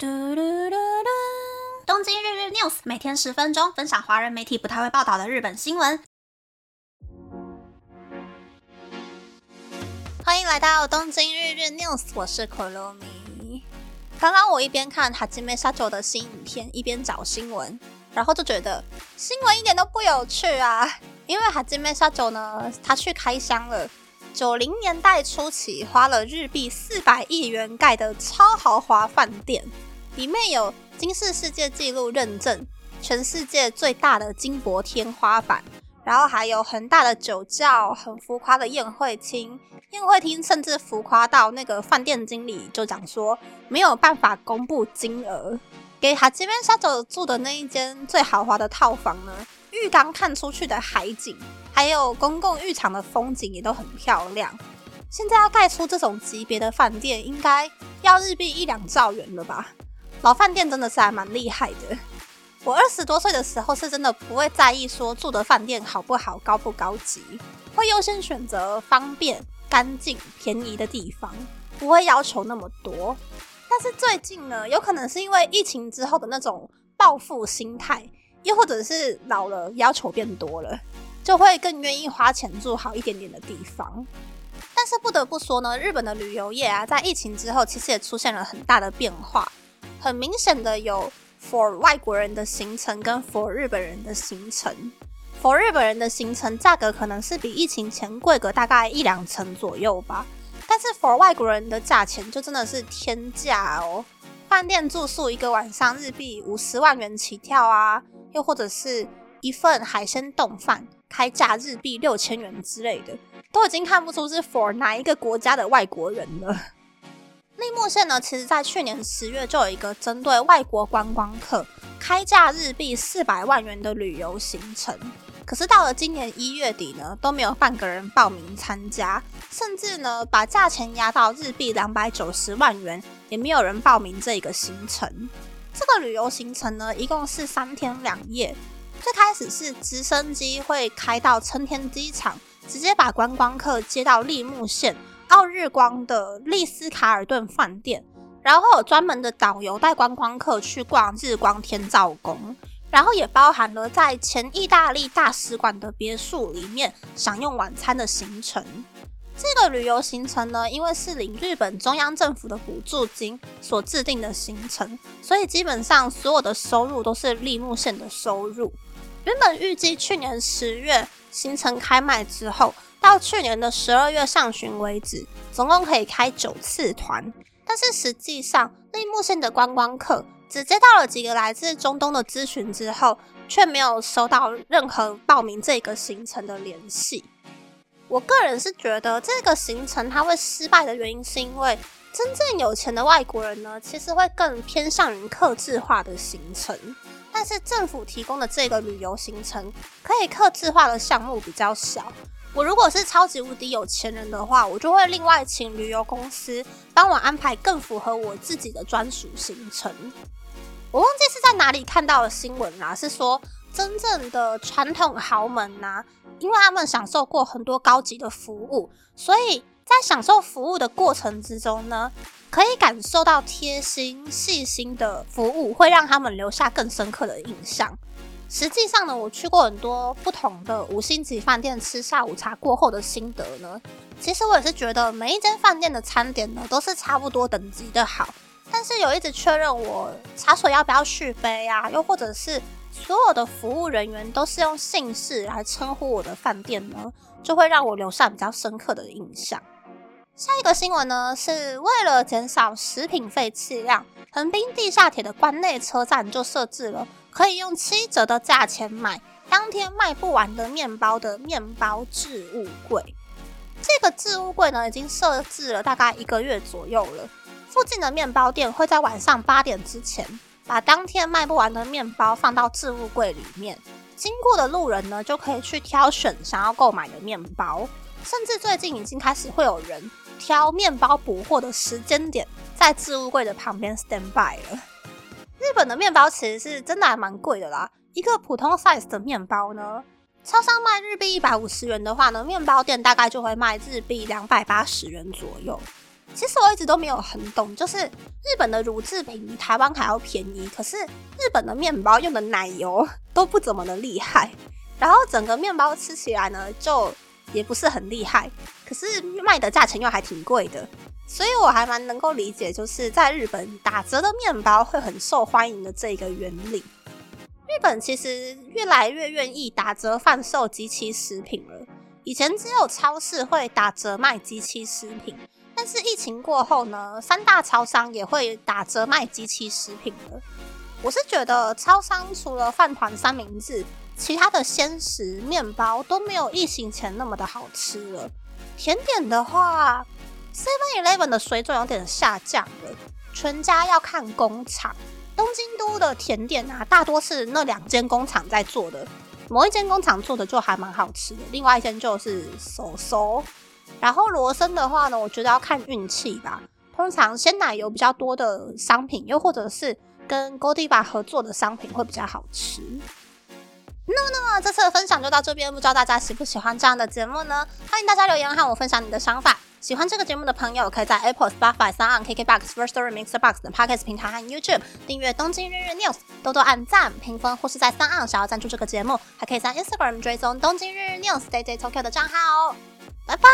东京日日 news 每天10分钟，分享华人媒体不太会报道的日本新闻。欢迎来到东京日日 news， 我是 Kurumi。刚刚我一边看哈基梅沙久的新影片，一边找新闻，然后就觉得新闻一点都不有趣啊，因为哈基梅沙久呢，他去开箱了。90年代初期花了日币400亿元盖的超豪华饭店，里面有金氏世界纪录认证，全世界最大的金箔天花板，然后还有很大的酒窖，很浮夸的宴会厅，宴会厅甚至浮夸到那个饭店经理就讲说没有办法公布金额。给哈基梅沙久住的那一间最豪华的套房呢，浴缸看出去的海景，还有公共浴场的风景也都很漂亮。现在要盖出这种级别的饭店，应该要日币1-2兆元了吧？老饭店真的是还蛮厉害的。我20多岁的时候是真的不会在意说住的饭店好不好、高不高级，会优先选择方便、干净、便宜的地方，不会要求那么多。但是最近呢，有可能是因为疫情之后的那种报复心态，又或者是老了要求变多了，就会更愿意花钱住好一点点的地方。但是不得不说呢，日本的旅游业啊，在疫情之后其实也出现了很大的变化，很明显的有 for 外国人的行程跟 for 日本人的行程。for 日本人的行程价格可能是比疫情前贵个大概1-2成左右吧，但是 for 外国人的价钱就真的是天价哦。饭店住宿一个晚上日币50万元起跳啊，又或者是一份海鲜冻饭开价日币6000元之类的，都已经看不出是 for 哪一个国家的外国人了。立木县呢，其实在去年10月就有一个针对外国观光客开价日币400万元的旅游行程，可是到了今年1月底呢，都没有半个人报名参加，甚至呢把价钱压到日币290万元，也没有人报名这个行程。这个旅游行程呢，一共是3天2夜。最开始是直升机会开到成田机场，直接把观光客接到立木县奥日光的利斯卡尔顿饭店，然后有专门的导游带观光客去逛日光天照宫，然后也包含了在前意大利大使馆的别墅里面享用晚餐的行程。这个旅游行程呢，因为是领日本中央政府的补助金所制定的行程，所以基本上所有的收入都是立木县的收入。原本预计去年10月行程开卖之后，到去年的12月上旬为止，总共可以开9次团。但是实际上，立木县的观光客只接到了几个来自中东的咨询之后，却没有收到任何报名这个行程的联系。我个人是觉得这个行程它会失败的原因，是因为真正有钱的外国人呢，其实会更偏向于客制化的行程。但是政府提供的这个旅游行程，可以客制化的项目比较小。我如果是超级无敌有钱人的话，我就会另外请旅游公司帮我安排更符合我自己的专属行程。我忘记是在哪里看到的新闻啦，是说真正的传统豪门啊，因为他们享受过很多高级的服务，所以在享受服务的过程之中呢，可以感受到贴心、细心的服务，会让他们留下更深刻的印象。实际上呢，我去过很多不同的5星级饭店吃下午茶过后的心得呢，其实我也是觉得每一间饭店的餐点呢，都是差不多等级的好，但是有一直确认我茶水要不要续杯啊，又或者是所有的服务人员都是用姓氏来称呼我的饭店呢，就会让我留下比较深刻的印象。下一个新闻呢，是为了减少食品废弃量，横滨地下铁的关内车站就设置了可以用7折的价钱买当天卖不完的面包的面包置物柜。这个置物柜呢，已经设置了大概1个月左右了。附近的面包店会在晚上8点之前，把当天卖不完的面包放到置物柜里面，经过的路人呢，就可以去挑选想要购买的面包。甚至最近已经开始会有人挑面包补货的时间点，在置物柜的旁边 stand by 了。日本的面包其实是真的还蛮贵的啦，一个普通 size 的面包呢，超商卖日币150元的话呢，面包店大概就会卖日币280元左右。其实我一直都没有很懂，就是日本的乳制品比台湾还要便宜，可是日本的面包用的奶油都不怎么的厉害，然后整个面包吃起来呢就也不是很厉害，可是卖的价钱又还挺贵的，所以我还蛮能够理解就是在日本打折的面包会很受欢迎的这个原理。日本其实越来越愿意打折贩售即期食品了，以前只有超市会打折卖即期食品，但是疫情过后呢，三大超商也会打折卖即期食品了。我是觉得超商除了饭团三明治，其他的鲜食面包都没有疫情前那么的好吃了。甜点的话 7-11 的水准有点下降了，全家要看工厂，东京都的甜点啊，大多是那两间工厂在做的，某一间工厂做的就还蛮好吃的，另外一间就是手手。然后罗森的话呢，我觉得要看运气吧，通常鲜奶油比较多的商品，又或者是跟 GODIVA 合作的商品会比较好吃。那么这次的分享就到这边，不知道大家喜不喜欢这样的节目呢？欢迎大家留言和我分享你的想法。喜欢这个节目的朋友，可以在 Apple、Spotify、Sound、K K Box、First Story、Mix Box 等 Podcast 平台和 YouTube 订阅《东京日日 News》，多多按赞、评分，或是在Sound想要赞助这个节目，还可以在 Instagram 追踪《东京日日 News》Day Day Tokyo 的账号哦。拜拜。